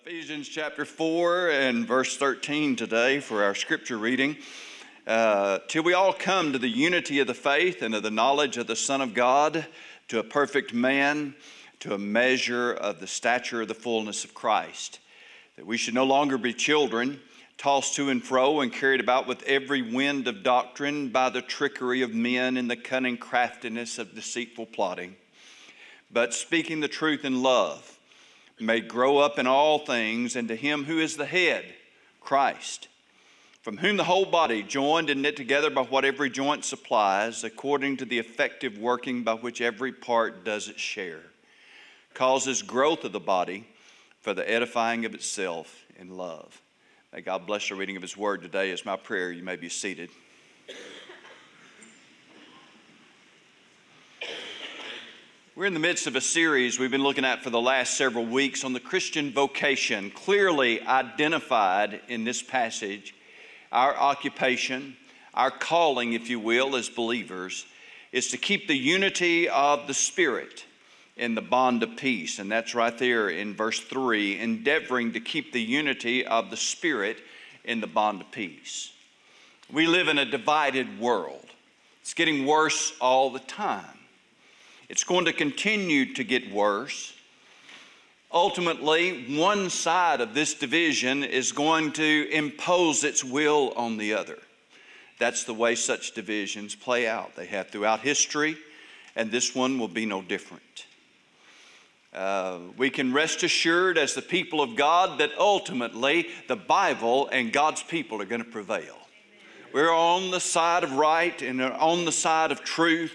Ephesians chapter 4 and verse 13 today for our scripture reading. Till we all come to the unity of the faith and of the knowledge of the Son of God, to a perfect man, to a measure of the stature of the fullness of Christ, that we should no longer be children, tossed to and fro and carried about with every wind of doctrine by the trickery of men and the cunning craftiness of deceitful plotting, but speaking the truth in love, may grow up in all things into him who is the head, Christ, from whom the whole body, joined and knit together by what every joint supplies, according to the effective working by which every part does its share, causes growth of the body for the edifying of itself in love. May God bless the reading of his word today. It's my prayer. You may be seated. We're in the midst of a series we've been looking at for the last several weeks on the Christian vocation, clearly identified in this passage. Our occupation, our calling, if you will, as believers, is to keep the unity of the Spirit in the bond of peace. And that's right there in verse 3, endeavoring to keep the unity of the Spirit in the bond of peace. We live in a divided world. It's getting worse all the time. It's going to continue to get worse. Ultimately, one side of this division is going to impose its will on the other. That's the way such divisions play out. They have throughout history, and this one will be no different. We can rest assured as the people of God that ultimately the Bible and God's people are going to prevail. We're on the side of right and on the side of truth.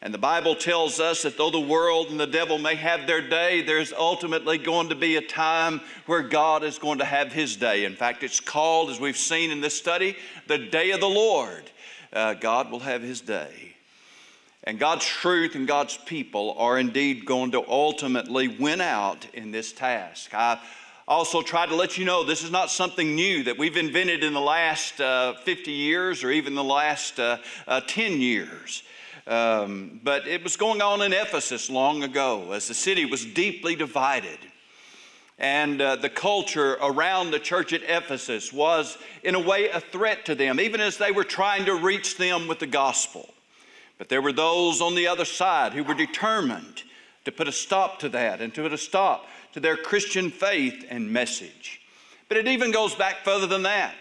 And the Bible tells us that though the world and the devil may have their day, there's ultimately going to be a time where God is going to have his day. In fact, it's called, as we've seen in this study, the day of the Lord. God will have his day. And God's truth and God's people are indeed going to ultimately win out in this task. I also try to let you know this is not something new that we've invented in the last 50 years or even the last 10 years. But it was going on in Ephesus long ago as the city was deeply divided. And the culture around the church at Ephesus was, in a way, a threat to them, even as they were trying to reach them with the gospel. But there were those on the other side who were determined to put a stop to that and to put a stop to their Christian faith and message. But it even goes back further than that.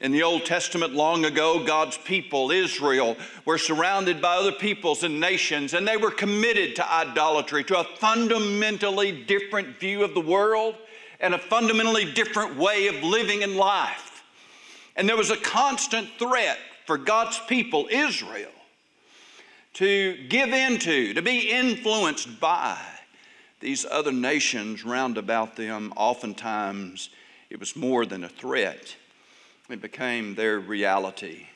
In the Old Testament long ago, God's people, Israel, were surrounded by other peoples and nations, and they were committed to idolatry, to a fundamentally different view of the world and a fundamentally different way of living in life. And there was a constant threat for God's people, Israel, to give into, to be influenced by these other nations round about them. Oftentimes, it was more than a threat. It became their reality.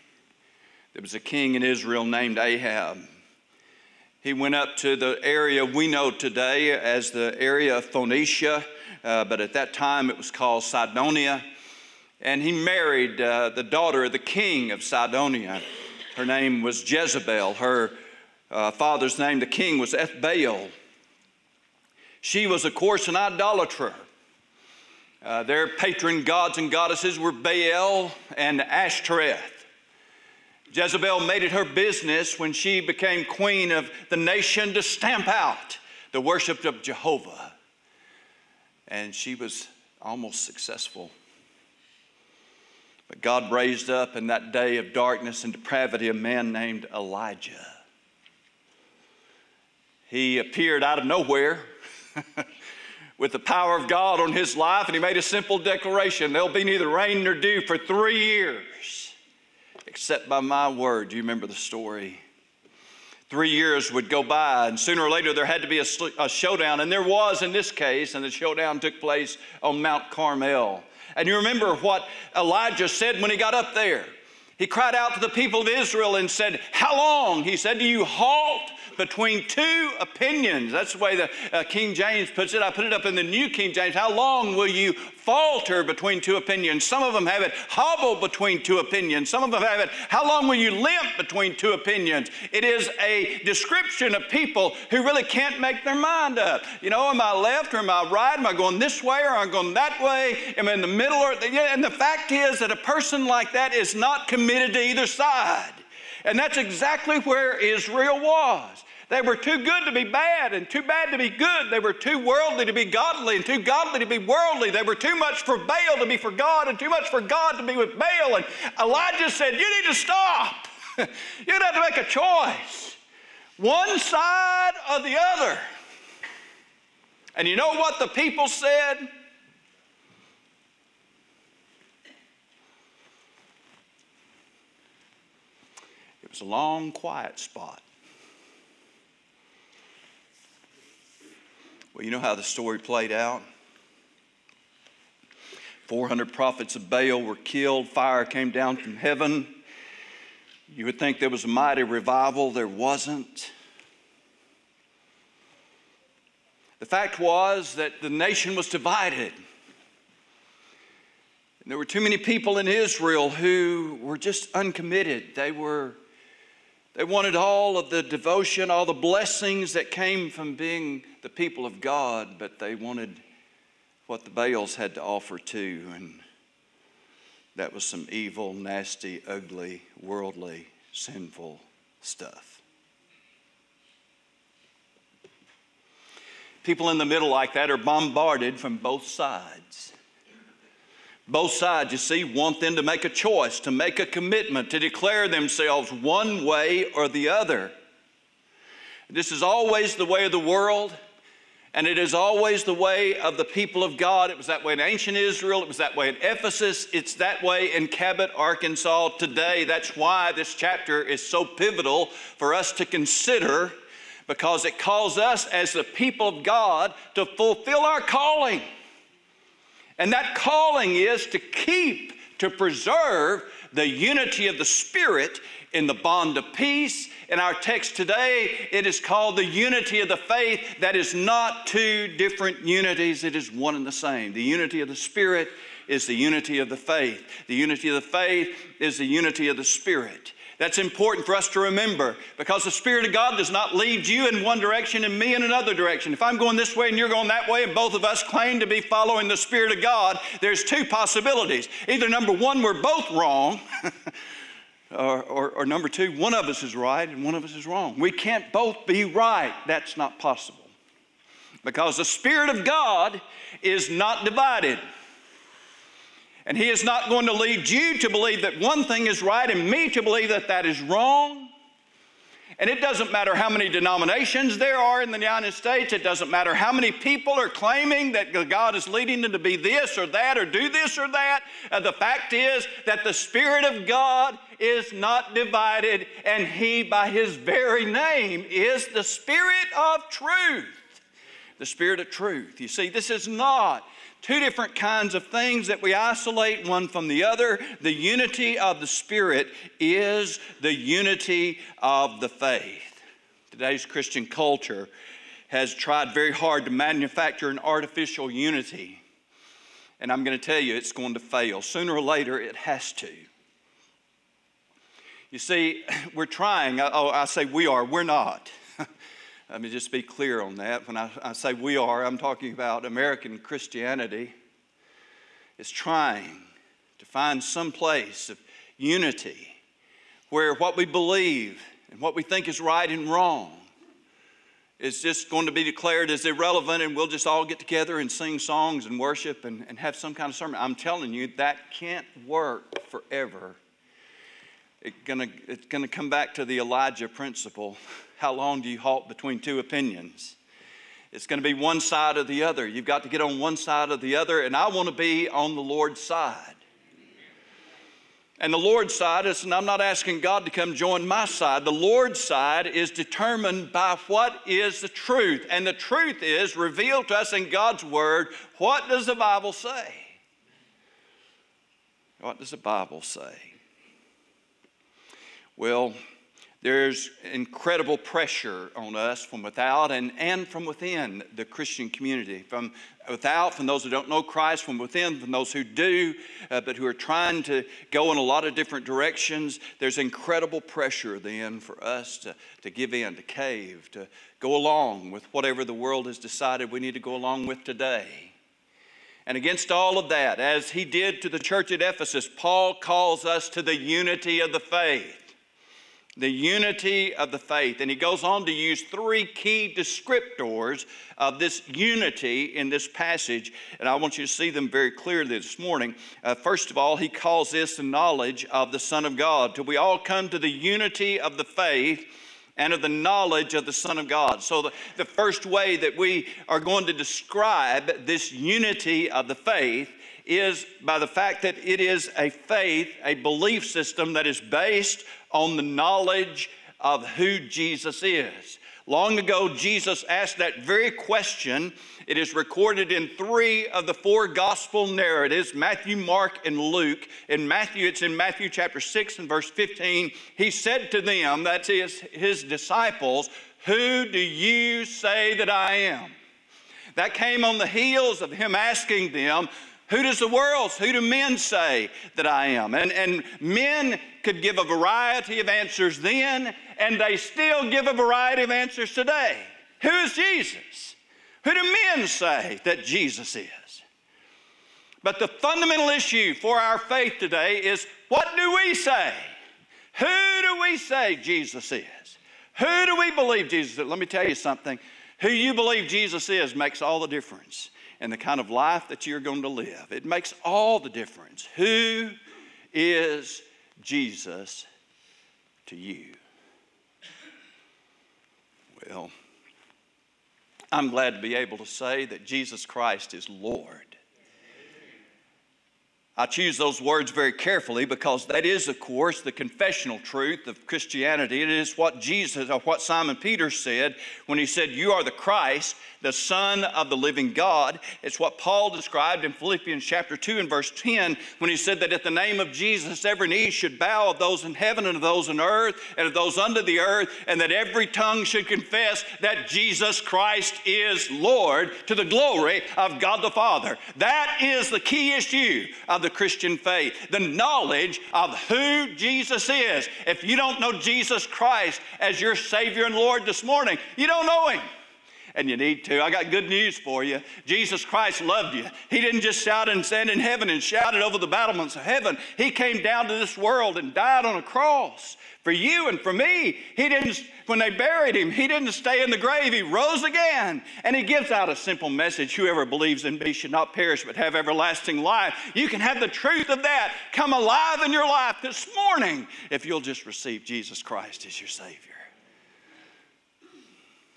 There was a king in Israel named Ahab. He went up to the area we know today as the area of Phoenicia, but at that time it was called Sidonia. And he married the daughter of the king of Sidonia. Her name was Jezebel. Her father's name, the king, was Ethbaal. She was, of course, an idolater. Their patron gods and goddesses were Baal and Ashtoreth. Jezebel made it her business when she became queen of the nation to stamp out the worship of Jehovah. And she was almost successful. But God raised up in that day of darkness and depravity a man named Elijah. He appeared out of nowhere with the power of God on his life, and he made a simple declaration: there'll be neither rain nor dew for 3 years, except by my word. Do you remember the story? 3 years would go by, and sooner or later there had to be a showdown, and there was in this case, and the showdown took place on Mount Carmel. And you remember what Elijah said when he got up there. He cried out to the people of Israel and said, "How long," he said, "do you halt between two opinions. That's the way the King James puts it. I put it up in the New King James. How long will you falter between two opinions? Some of them have it hobble between two opinions. Some of them have it, how long will you limp between two opinions? It is a description of people who really can't make their mind up. You know, am I left or am I right? Am I going this way or am I going that way? Am I in the middle? And the fact is that a person like that is not committed to either side. And that's exactly where Israel was. They were too good to be bad and too bad to be good. They were too worldly to be godly and too godly to be worldly. They were too much for Baal to be for God and too much for God to be with Baal. And Elijah said, you need to stop. You'd have to make a choice. One side or the other. And you know what the people said? It was a long, quiet spot. Well, you know how the story played out? 400 prophets of Baal were killed. Fire came down from heaven. You would think there was a mighty revival. There wasn't. The fact was that the nation was divided. And there were too many people in Israel who were just uncommitted. They wanted all of the devotion, all the blessings that came from being the people of God, but they wanted what the Baals had to offer too, and that was some evil, nasty, ugly, worldly, sinful stuff. People in the middle like that are bombarded from both sides. Both sides, you see, want them to make a choice, to make a commitment, to declare themselves one way or the other. This is always the way of the world, and it is always the way of the people of God. It was that way in ancient Israel. It was that way in Ephesus. It's that way in Cabot, Arkansas today. That's why this chapter is so pivotal for us to consider, because it calls us as the people of God to fulfill our calling. And that calling is to keep, to preserve the unity of the Spirit in the bond of peace. In our text today, it is called the unity of the faith. That is not two different unities. It is one and the same. The unity of the Spirit is the unity of the faith. The unity of the faith is the unity of the Spirit. That's important for us to remember, because the Spirit of God does not lead you in one direction and me in another direction. If I'm going this way and you're going that way and both of us claim to be following the Spirit of God, there's two possibilities. Either number one, we're both wrong, or number two, one of us is right and one of us is wrong. We can't both be right. That's not possible, because the Spirit of God is not divided. And He is not going to lead you to believe that one thing is right and me to believe that that is wrong. And it doesn't matter how many denominations there are in the United States. It doesn't matter how many people are claiming that God is leading them to be this or that or do this or that. The fact is that the Spirit of God is not divided, and He, by His very name, is the Spirit of truth. The Spirit of truth. You see, this is not two different kinds of things that we isolate one from the other. The unity of the Spirit is the unity of the faith. Today's Christian culture has tried very hard to manufacture an artificial unity. And I'm going to tell you, it's going to fail. Sooner or later, it has to. You see, we're trying. Oh, I say we are. We're not. Let me just be clear on that. When I say we are, I'm talking about American Christianity is trying to find some place of unity where what we believe and what we think is right and wrong is just going to be declared as irrelevant, and we'll just all get together and sing songs and worship and have some kind of sermon. I'm telling you, that can't work forever. It's going to come back to the Elijah principle. How long do you halt between two opinions? It's going to be one side or the other. You've got to get on one side or the other, and I want to be on the Lord's side. And the Lord's side is, and I'm not asking God to come join my side. The Lord's side is determined by what is the truth, and the truth is revealed to us in God's Word. What does the Bible say? What does the Bible say? Well, There's incredible pressure on us from without and from within the Christian community. From without, from those who don't know Christ, from within, from those who do, but who are trying to go in a lot of different directions. There's incredible pressure then for us to give in, to cave, to go along with whatever the world has decided we need to go along with today. And against all of that, as he did to the church at Ephesus, Paul calls us to the unity of the faith. The unity of the faith. And he goes on to use three key descriptors of this unity in this passage. And I want you to see them very clearly this morning. First of all, he calls this the knowledge of the Son of God. Till we all come to the unity of the faith and of the knowledge of the Son of God. So the first way that we are going to describe this unity of the faith is by the fact that it is a faith, a belief system that is based on the knowledge of who Jesus is. Long ago, Jesus asked that very question. It is recorded in three of the four gospel narratives, Matthew, Mark, and Luke. In Matthew, it's in Matthew chapter 6 and verse 15. He said to them, that's his disciples, "Who do you say that I am?" That came on the heels of him asking them, "Who does the world, who do men say that I am?" And men could give a variety of answers then, and they still give a variety of answers today. Who is Jesus? Who do men say that Jesus is? But the fundamental issue for our faith today is, what do we say? Who do we say Jesus is? Who do we believe Jesus is? Let me tell you something. Who you believe Jesus is makes all the difference. And the kind of life that you're going to live. It makes all the difference. Who is Jesus to you? Well, I'm glad to be able to say that Jesus Christ is Lord. I choose those words very carefully because that is, of course, the confessional truth of Christianity. It is what Jesus, or what Simon Peter said when he said, "You are the Christ, the Son of the living God." It's what Paul described in Philippians chapter 2 and verse 10 when he said that at the name of Jesus, every knee should bow, of those in heaven and of those on earth and of those under the earth, and that every tongue should confess that Jesus Christ is Lord, to the glory of God the Father. That is the key issue of the Christian faith, the knowledge of who Jesus is. If you don't know Jesus Christ as your Savior and Lord this morning, you don't know Him. And you need to. I got good news for you. Jesus Christ loved you. He didn't just shout and stand in heaven and shouted over the battlements of heaven. He came down to this world and died on a cross for you and for me. He didn't, when they buried him, he didn't stay in the grave. He rose again. And he gives out a simple message. Whoever believes in me should not perish but have everlasting life. You can have the truth of that come alive in your life this morning if you'll just receive Jesus Christ as your Savior.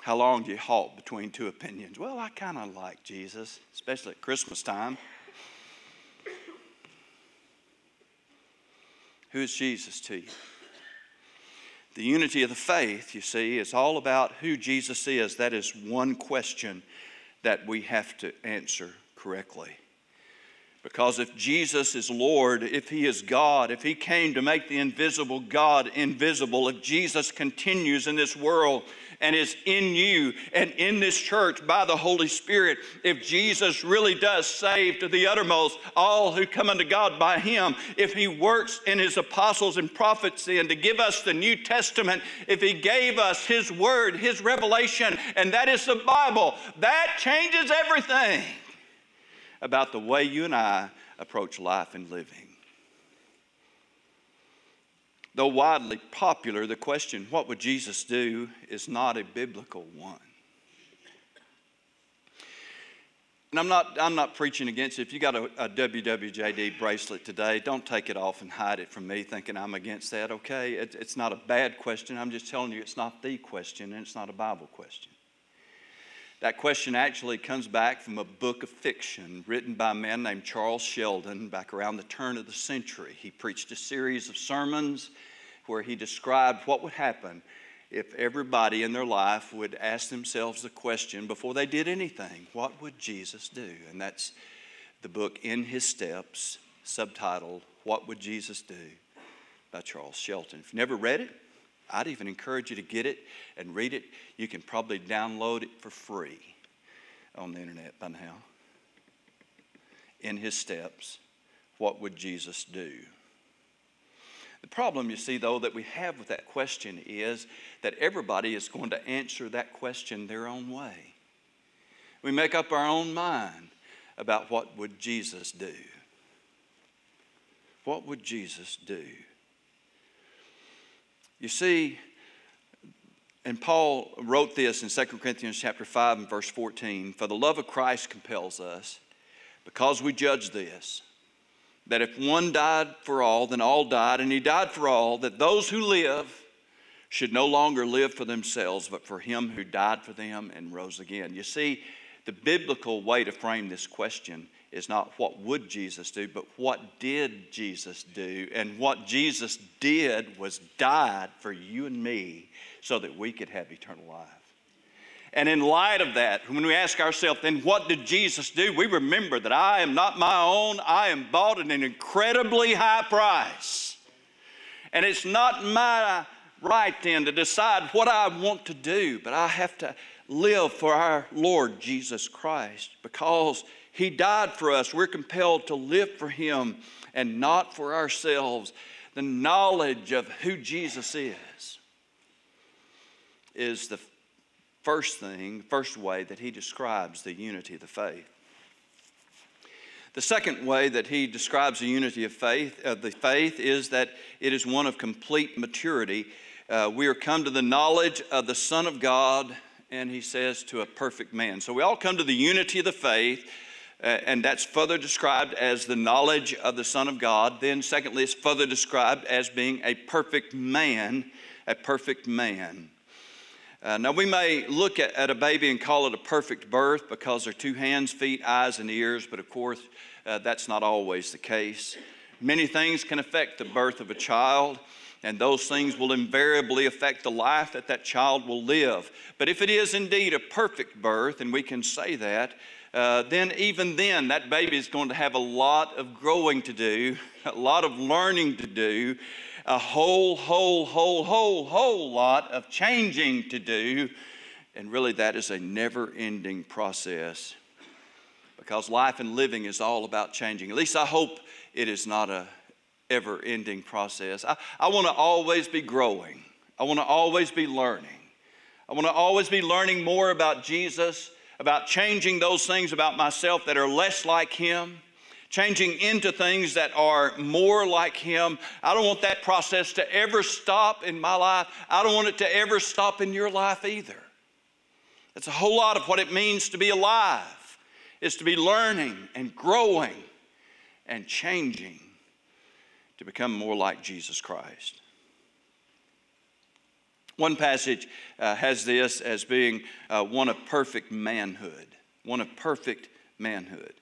How long do you halt between two opinions? Well, I kind of like Jesus, especially at Christmas time. Who is Jesus to you? The unity of the faith, you see, is all about who Jesus is. That is one question that we have to answer correctly. Because if Jesus is Lord, if He is God, if He came to make the invisible God invisible, if Jesus continues in this world and is in you and in this church by the Holy Spirit, if Jesus really does save to the uttermost all who come unto God by Him, if He works in His apostles and prophets and to give us the New Testament, if He gave us His Word, His revelation, and that is the Bible, that changes everything about the way you and I approach life and living. Though widely popular, the question, what would Jesus do, is not a biblical one. And I'm not preaching against it. If you got a WWJD bracelet today, don't take it off and hide it from me thinking I'm against that, okay? It's not a bad question. I'm just telling you it's not the question, and it's not a Bible question. That question actually comes back from a book of fiction written by a man named Charles Sheldon back around the turn of the century. He preached a series of sermons where he described what would happen if everybody in their life would ask themselves the question before they did anything, what would Jesus do? And that's the book In His Steps, subtitled, What Would Jesus Do? By Charles Sheldon. If you've never read it, I'd even encourage you to get it and read it. You can probably download it for free on the internet by now. In his steps, what would Jesus do? The problem, you see, though, that we have with that question is that everybody is going to answer that question their own way. We make up our own mind about what would Jesus do. What would Jesus do? You see, and Paul wrote this in 2 Corinthians chapter 5 and verse 14, "For the love of Christ compels us, because we judge this, that if one died for all, then all died, and he died for all, that those who live should no longer live for themselves, but for him who died for them and rose again." You see, the biblical way to frame this question is not what would Jesus do, but what did Jesus do? And what Jesus did was died for you and me so that we could have eternal life. And in light of that, when we ask ourselves, then what did Jesus do? We remember that I am not my own. I am bought at an incredibly high price. And it's not my right then to decide what I want to do, but I have to live for our Lord Jesus Christ. Because he died for us, we're compelled to live for him and not for ourselves. The knowledge of who Jesus is the first way that he describes the unity of the faith. The second way that he describes the unity of the faith is that it is one of complete maturity. We are come to the knowledge of the Son of God, and he says to a perfect man. So we all come to the unity of the faith, and that's further described as the knowledge of the Son of God. Then secondly, it's further described as being a perfect man, a perfect man. Now, we may look at a baby and call it a perfect birth because there are two hands, feet, eyes, and ears, but of course, that's not always the case. Many things can affect the birth of a child, and those things will invariably affect the life that child will live. But if it is indeed a perfect birth, and we can say that, then even then, that baby is going to have a lot of growing to do, a lot of learning to do, a whole lot of changing to do. And really that is a never-ending process, because life and living is all about changing. At least I hope it is not a ever-ending process. I want to always be growing. I want to always be learning. I want to always be learning more about Jesus, about changing those things about myself that are less like him, changing into things that are more like him. I don't want that process to ever stop in my life. I don't want it to ever stop in your life either. That's a whole lot of what it means to be alive, is to be learning and growing and changing to become more like Jesus Christ. One passage has this as being one of perfect manhood. One of perfect manhood.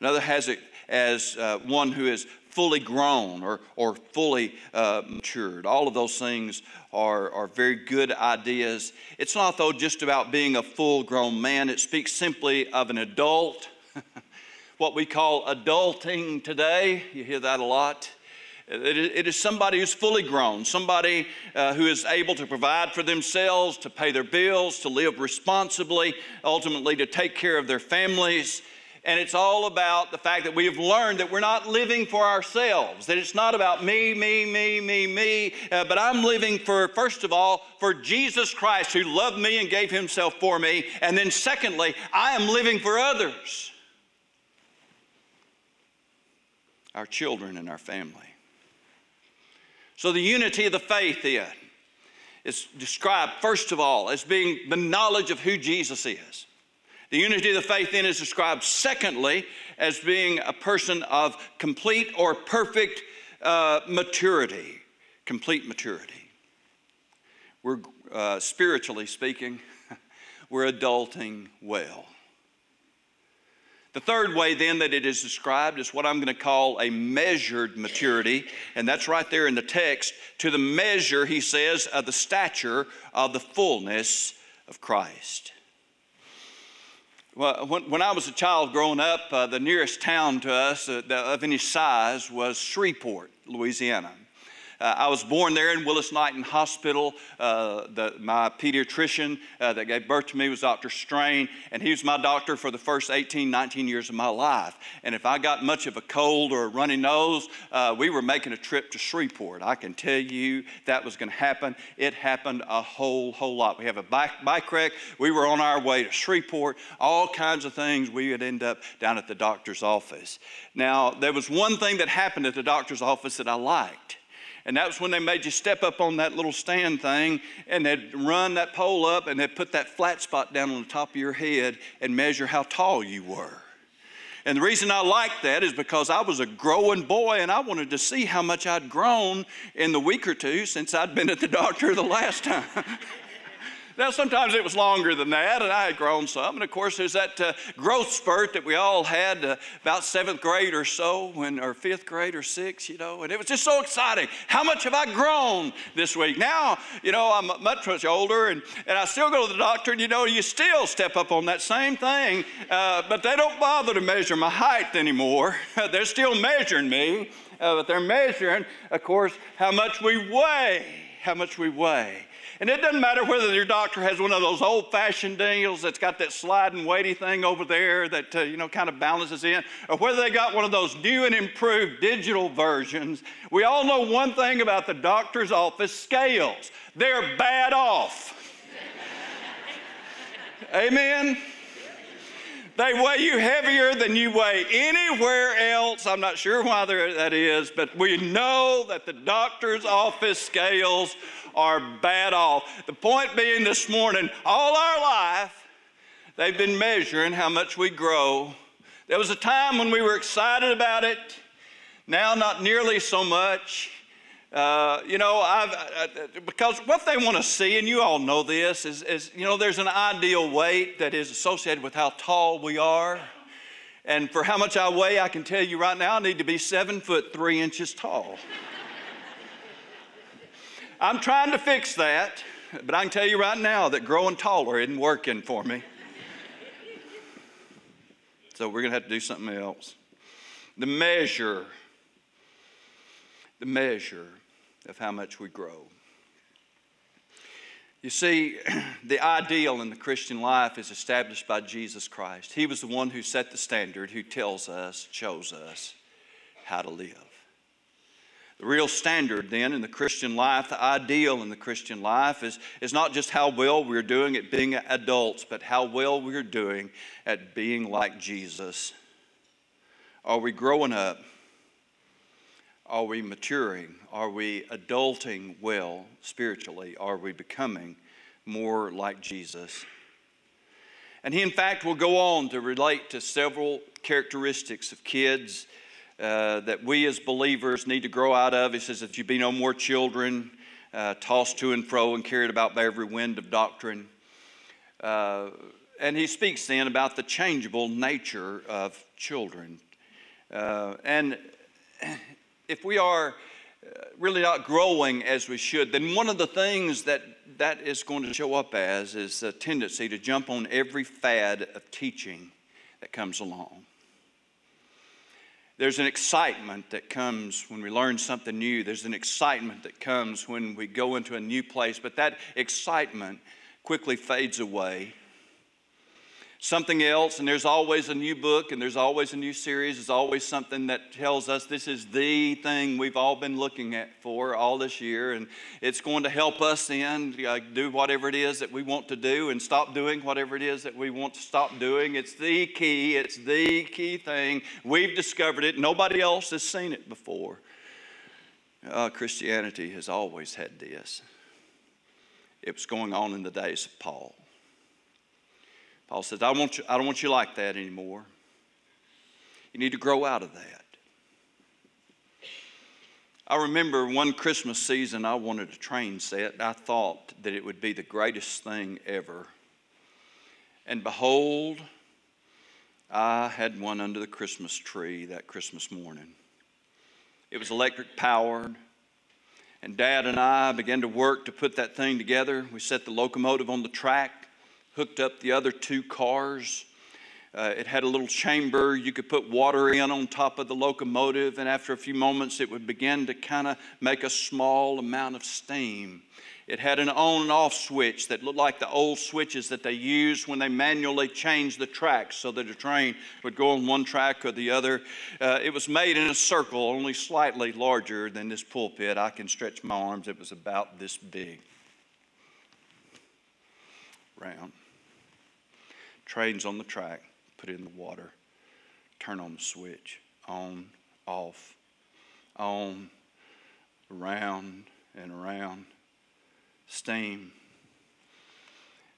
Another has it as one who is fully grown or fully matured. All of those things are very good ideas. It's not, though, just about being a full-grown man. It speaks simply of an adult, what we call adulting today. You hear that a lot. It is somebody who's fully grown, somebody who is able to provide for themselves, to pay their bills, to live responsibly, ultimately to take care of their families. And it's all about the fact that we have learned that we're not living for ourselves, that it's not about me, but I'm living for, first of all, for Jesus Christ, who loved me and gave himself for me. And then secondly, I am living for others, our children and our family. So the unity of the faith then is described, first of all, as being the knowledge of who Jesus is. The unity of the faith then is described, secondly, as being a person of complete or perfect maturity. Complete maturity. We're, spiritually speaking, we're adulting well. The third way then that it is described is what I'm going to call a measured maturity, and that's right there in the text, to the measure, he says, of the stature of the fullness of Christ. Well, when I was a child growing up, the nearest town to us of any size was Shreveport, Louisiana. I was born there in Willis-Knighton Hospital. My pediatrician that gave birth to me was Dr. Strain, and he was my doctor for the first 18, 19 years of my life. And if I got much of a cold or a runny nose, we were making a trip to Shreveport. I can tell you that was going to happen. It happened a whole lot. We have a bike wreck. We were on our way to Shreveport. All kinds of things. We would end up down at the doctor's office. Now, there was one thing that happened at the doctor's office that I liked. And that was when they made you step up on that little stand thing, and they'd run that pole up, and they'd put that flat spot down on the top of your head and measure how tall you were. And the reason I liked that is because I was a growing boy, and I wanted to see how much I'd grown in the week or two since I'd been at the doctor the last time. Now, sometimes it was longer than that, and I had grown some. And, of course, there's that growth spurt that we all had about 7th grade or so, or 5th grade or 6th, and it was just so exciting. How much have I grown this week? Now, I'm much older, and I still go to the doctor, and, you still step up on that same thing, but they don't bother to measure my height anymore. They're still measuring me, but they're measuring, of course, how much we weigh. And it doesn't matter whether your doctor has one of those old-fashioned deals that's got that sliding weighty thing over there that, kind of balances in, or whether they got one of those new and improved digital versions. We all know one thing about the doctor's office scales. They're bad off. Amen? They weigh you heavier than you weigh anywhere else. I'm not sure why that is, but we know that the doctor's office scales are bad off. The point being this morning, all our life, they've been measuring how much we grow. There was a time when we were excited about it. Now, not nearly so much. Because what they want to see, and you all know this, is there's an ideal weight that is associated with how tall we are. And for how much I weigh, I can tell you right now, I need to be 7'3" tall. I'm trying to fix that, but I can tell you right now that growing taller isn't working for me. So we're going to have to do something else. The measure of how much we grow. You see, the ideal in the Christian life is established by Jesus Christ. He was the one who set the standard, who shows us how to live. The real standard then in the Christian life, the ideal in the Christian life is not just how well we're doing at being adults, but how well we're doing at being like Jesus. Are we growing up? Are we maturing? Are we adulting well spiritually? Are we becoming more like Jesus? And he, in fact, will go on to relate to several characteristics of kids that we as believers need to grow out of. He says, if you be no more children, tossed to and fro and carried about by every wind of doctrine. And he speaks then about the changeable nature of children. And if we are really not growing as we should, then one of the things that is going to show up as is a tendency to jump on every fad of teaching that comes along. There's an excitement that comes when we learn something new. There's an excitement that comes when we go into a new place, but that excitement quickly fades away. Something else, and there's always a new book, and there's always a new series. There's always something that tells us this is the thing we've all been looking at for all this year, and it's going to help us then do whatever it is that we want to do and stop doing whatever it is that we want to stop doing. It's the key thing. We've discovered it. Nobody else has seen it before. Christianity has always had this. It was going on in the days of Paul. Paul says, I don't want you like that anymore. You need to grow out of that. I remember one Christmas season, I wanted a train set. I thought that it would be the greatest thing ever. And behold, I had one under the Christmas tree that Christmas morning. It was electric powered. And Dad and I began to work to put that thing together. We set the locomotive on the track, hooked up the other two cars. It had a little chamber you could put water in on top of the locomotive, and after a few moments it would begin to kind of make a small amount of steam. It had an on and off switch that looked like the old switches that they used when they manually changed the tracks so that a train would go on one track or the other. It was made in a circle, only slightly larger than this pulpit. I can stretch my arms. It was about this big. Round. Trains on the track, put in the water, turn on the switch, on, off, on, around and around. Steam.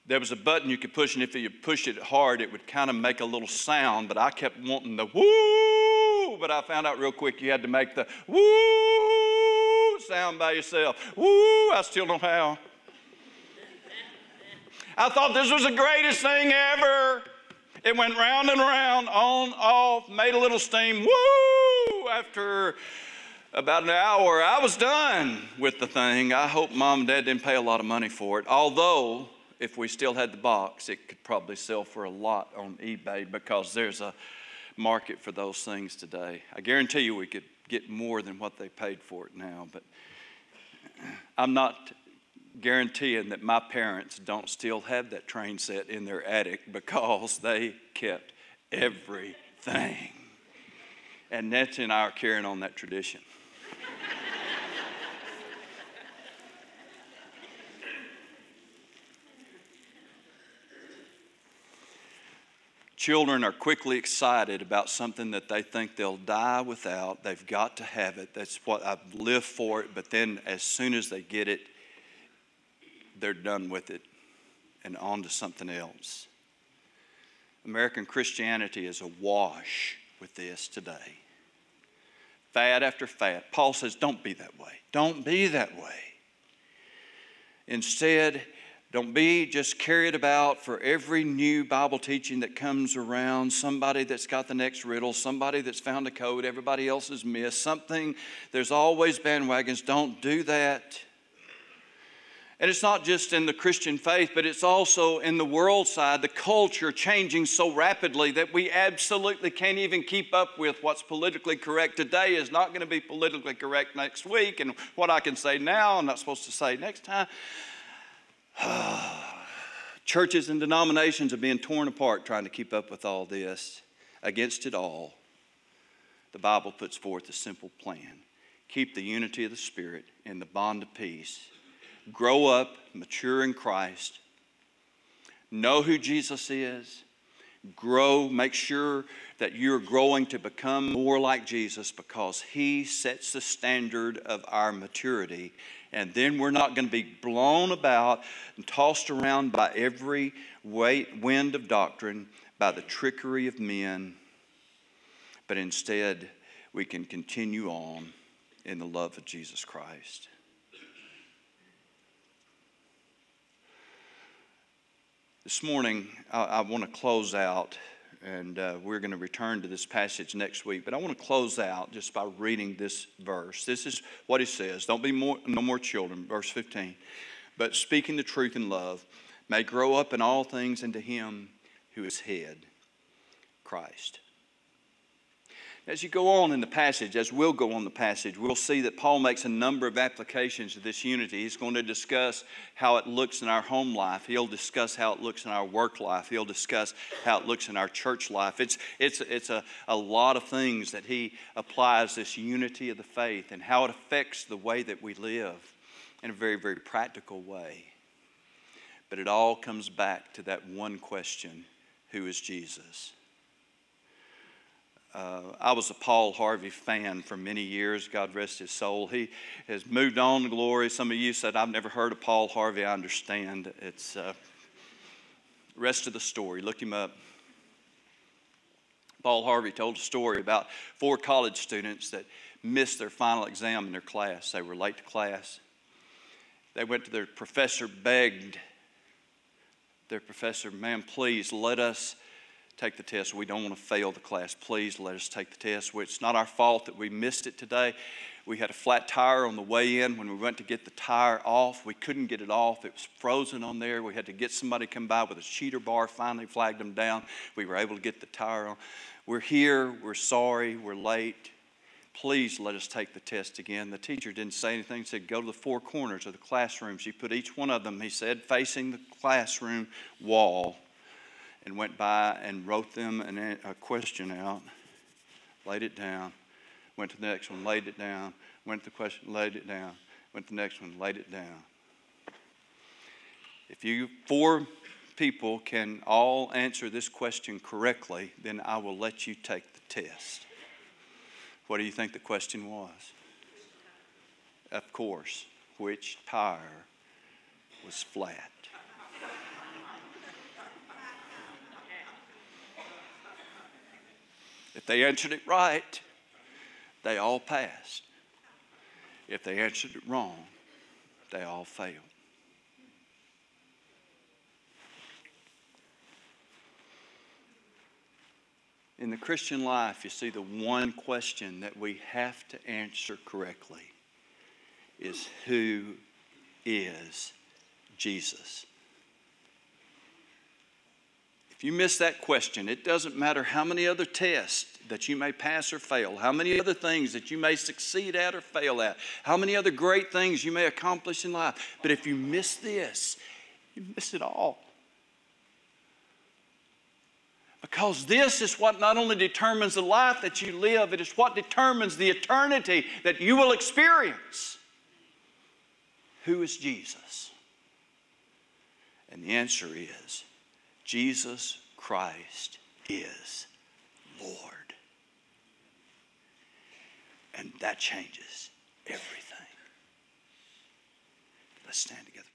There was a button you could push, and if you push it hard, it would kind of make a little sound, but I kept wanting the woo, but I found out real quick you had to make the woo sound by yourself. Woo, I still don't know how. I thought this was the greatest thing ever. It went round and round, on, off, made a little steam, woo, after about an hour, I was done with the thing. I hope Mom and Dad didn't pay a lot of money for it. Although, if we still had the box, it could probably sell for a lot on eBay because there's a market for those things today. I guarantee you we could get more than what they paid for it now, but I'm not guaranteeing that my parents don't still have that train set in their attic because they kept everything. And Nancy and I are carrying on that tradition. Children are quickly excited about something that they think they'll die without. They've got to have it. That's what I've lived for it. But then as soon as they get it, they're done with it and on to something else. American Christianity is awash with this today. Fad after fad. Paul says, don't be that way. Don't be that way. Instead, don't be just carried about for every new Bible teaching that comes around, somebody that's got the next riddle, somebody that's found a code, everybody else has missed something. There's always bandwagons. Don't do that. And it's not just in the Christian faith, but it's also in the world side, the culture changing so rapidly that we absolutely can't even keep up with what's politically correct today is not going to be politically correct next week. And what I can say now, I'm not supposed to say next time. Churches and denominations are being torn apart trying to keep up with all this. Against it all, the Bible puts forth a simple plan. Keep the unity of the Spirit in the bond of peace. Grow up, mature in Christ, know who Jesus is, grow, make sure that you're growing to become more like Jesus because He sets the standard of our maturity. And then we're not going to be blown about and tossed around by every wind of doctrine, by the trickery of men, but instead we can continue on in the love of Jesus Christ. This morning, I want to close out, and we're going to return to this passage next week, but I want to close out just by reading this verse. This is what it says, don't be no more children, verse 15, but speaking the truth in love may grow up in all things into Him who is head, Christ. As you go on in the passage, as we'll go on the passage, we'll see that Paul makes a number of applications to this unity. He's going to discuss how it looks in our home life. He'll discuss how it looks in our work life. He'll discuss how it looks in our church life. It's a lot of things that he applies this unity of the faith and how it affects the way that we live in a very, very practical way. But it all comes back to that one question, who is Jesus? I was a Paul Harvey fan for many years. God rest his soul. He has moved on to glory. Some of you said, I've never heard of Paul Harvey. I understand. It's the rest of the story. Look him up. Paul Harvey told a story about 4 college students that missed their final exam in their class. They were late to class. They went to their professor, begged their professor, ma'am, please let us take the test. We don't want to fail the class. Please let us take the test. It's not our fault that we missed it today. We had a flat tire on the way in. When we went to get the tire off, we couldn't get it off. It was frozen on there. We had to get somebody to come by with a cheater bar, finally flagged them down. We were able to get the tire on. We're here. We're sorry. We're late. Please let us take the test again. The teacher didn't say anything. He said, go to the four corners of the classroom. She put each one of them, he said, facing the classroom wall, and went by and wrote them a question out, laid it down, went to the next one, laid it down, went to the question, laid it down, went to the next one, laid it down. If you four people can all answer this question correctly, then I will let you take the test. What do you think the question was? Of course, which tire was flat? If they answered it right, they all passed. If they answered it wrong, they all failed. In the Christian life, you see, the one question that we have to answer correctly is, who is Jesus? If you miss that question, it doesn't matter how many other tests that you may pass or fail, how many other things that you may succeed at or fail at, how many other great things you may accomplish in life. But if you miss this, you miss it all. Because this is what not only determines the life that you live, it is what determines the eternity that you will experience. Who is Jesus? And the answer is, Jesus Christ is Lord. And that changes everything. Let's stand together.